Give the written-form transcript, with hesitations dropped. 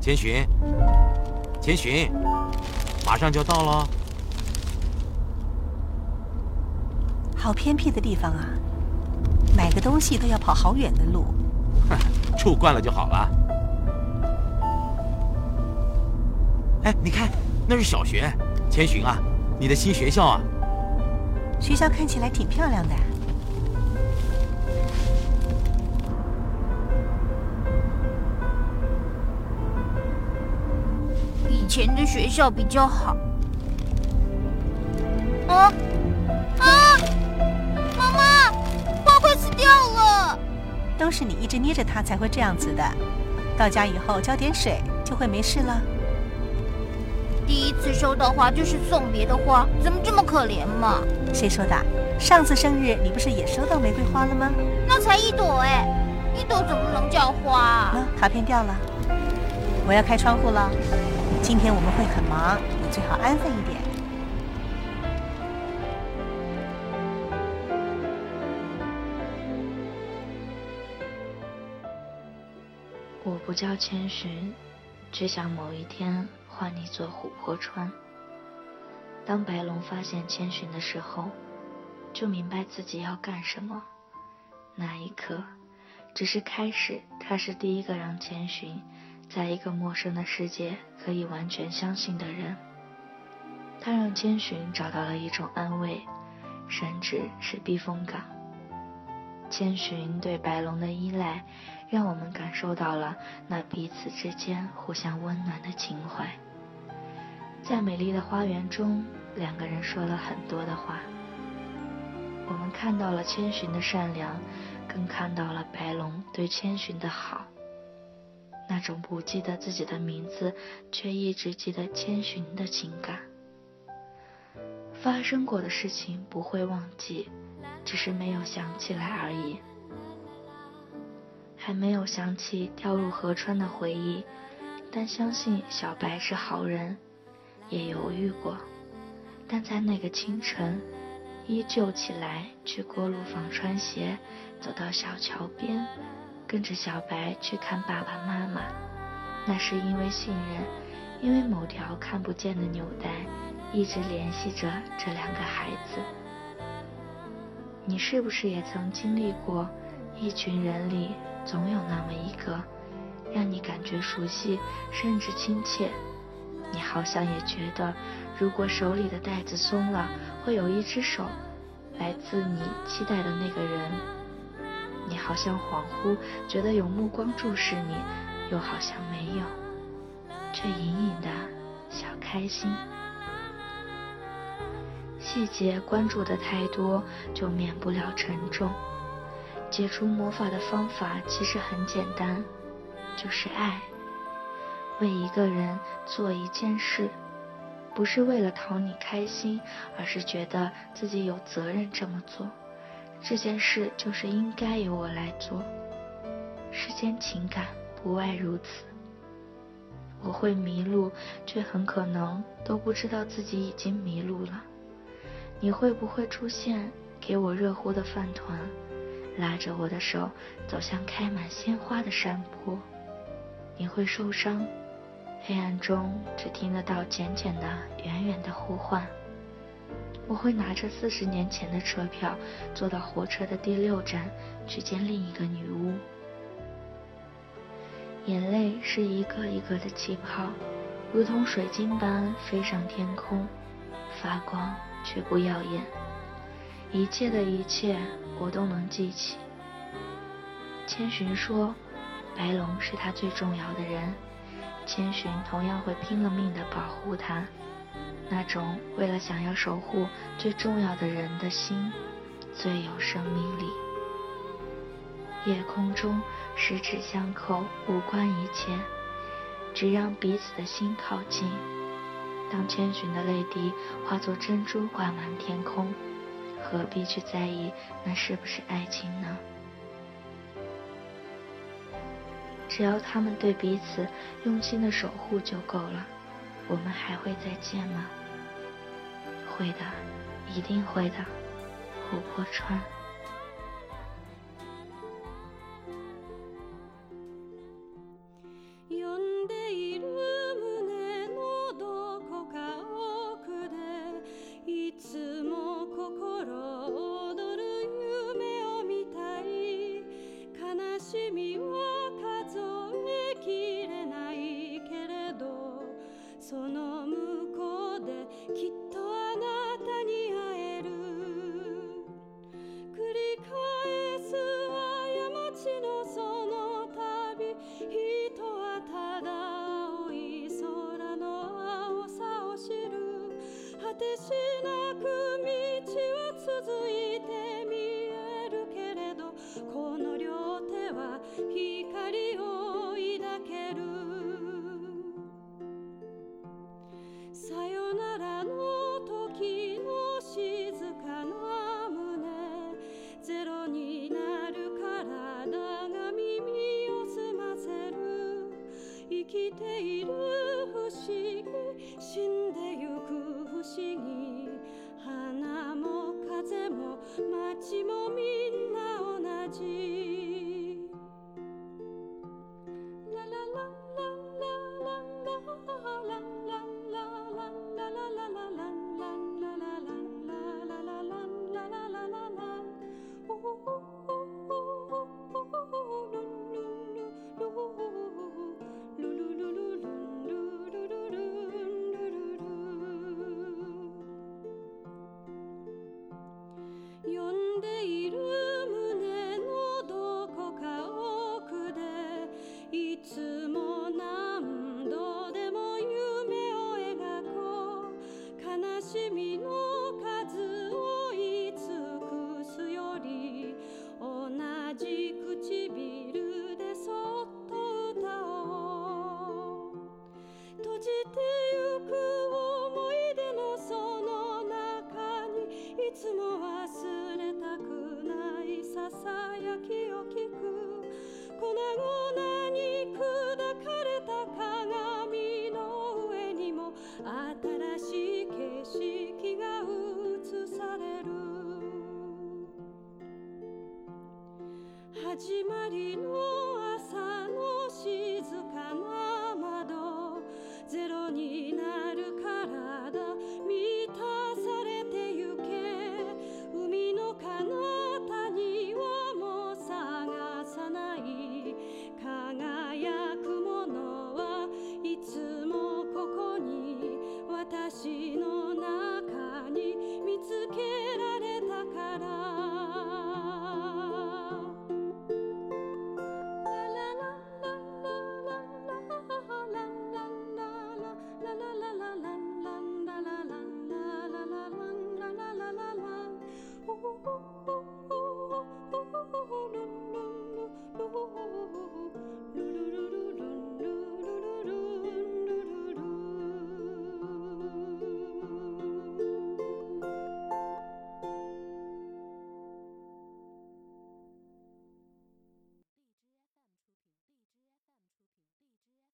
千寻，千寻，马上就到了。好偏僻的地方啊！买个东西都要跑好远的路。哼，住惯了就好了。哎，你看，那是小学。千寻啊，你的新学校啊。学校看起来挺漂亮的。 以前的学校比较好。啊啊！妈妈，花快死掉了！都是你一直捏着它才会这样子的。到家以后浇点水就会没事了。第一次收到花就是送别的花，怎么这么可怜嘛？谁说的？上次生日你不是也收到玫瑰花了吗？那才一朵哎，一朵怎么能叫花啊？啊，卡片掉了。我要开窗户了。 今天我们会很忙，你最好安分一点。我不叫千寻，只想某一天换你做琥珀川。当白龙发现千寻的时候，就明白自己要干什么。那一刻，只是开始，他是第一个让千寻。 在一个陌生的世界，可以完全相信的人，他让千寻找到了一种安慰，甚至是避风港。千寻对白龙的依赖，让我们感受到了那彼此之间互相温暖的情怀。在美丽的花园中，两个人说了很多的话。我们看到了千寻的善良，更看到了白龙对千寻的好。 那种不记得自己的名字，却一直记得千寻的情感。发生过的事情不会忘记，只是没有想起来而已。还没有想起掉入河川的回忆，但相信小白是好人。也犹豫过，但在那个清晨，依旧起来去锅炉房穿鞋，走到小桥边。 跟着小白去看爸爸妈妈，那是因为信任，因为某条看不见的纽带一直联系着这两个孩子。你是不是也曾经历过，一群人里总有那么一个，让你感觉熟悉甚至亲切？你好像也觉得，如果手里的带子松了，会有一只手，来自你期待的那个人。 你好像恍惚觉得有目光注视你，又好像没有，却隐隐的小开心。细节关注的太多，就免不了沉重。解除魔法的方法其实很简单，就是爱。为一个人做一件事，不是为了讨你开心，而是觉得自己有责任这么做。 这件事就是应该由我来做。世间情感不外如此。我会迷路，却很可能都不知道自己已经迷路了。你会不会出现，给我热乎的饭团，拉着我的手走向开满鲜花的山坡？你会受伤，黑暗中只听得到浅浅的、远远的呼唤。 我会拿着40年前的车票，坐到火车的第6站，去见另一个女巫。眼泪是一个一个的气泡，如同水晶般飞上天空，发光却不耀眼。一切的一切，我都能记起。千寻说，白龙是他最重要的人，千寻同样会拼了命的保护他。 那种为了想要守护最重要的人的心，最有生命力。夜空中十指相扣，无关一切，只让彼此的心靠近。当千寻的泪滴化作珍珠挂满天空，何必去在意那是不是爱情呢？只要他们对彼此用心的守护就够了。 我们还会再见吗？会的，一定会的，琥珀川。光を抱けるさよならの時の静かな胸ゼロになる体が耳を澄ませる生きている不思議死んでゆく不思議花も風も街もみんな同じララララララララララララララララ呼んでいる胸のどこか奥でいつも何度でも夢を描こう悲しみの数をいつくすより同じ唇でそっと歌おう閉じてゆく思い出のその中にいつも忘れささやきを聞く粉々に砕かれた鏡の上にも新しい景色が映される始まりの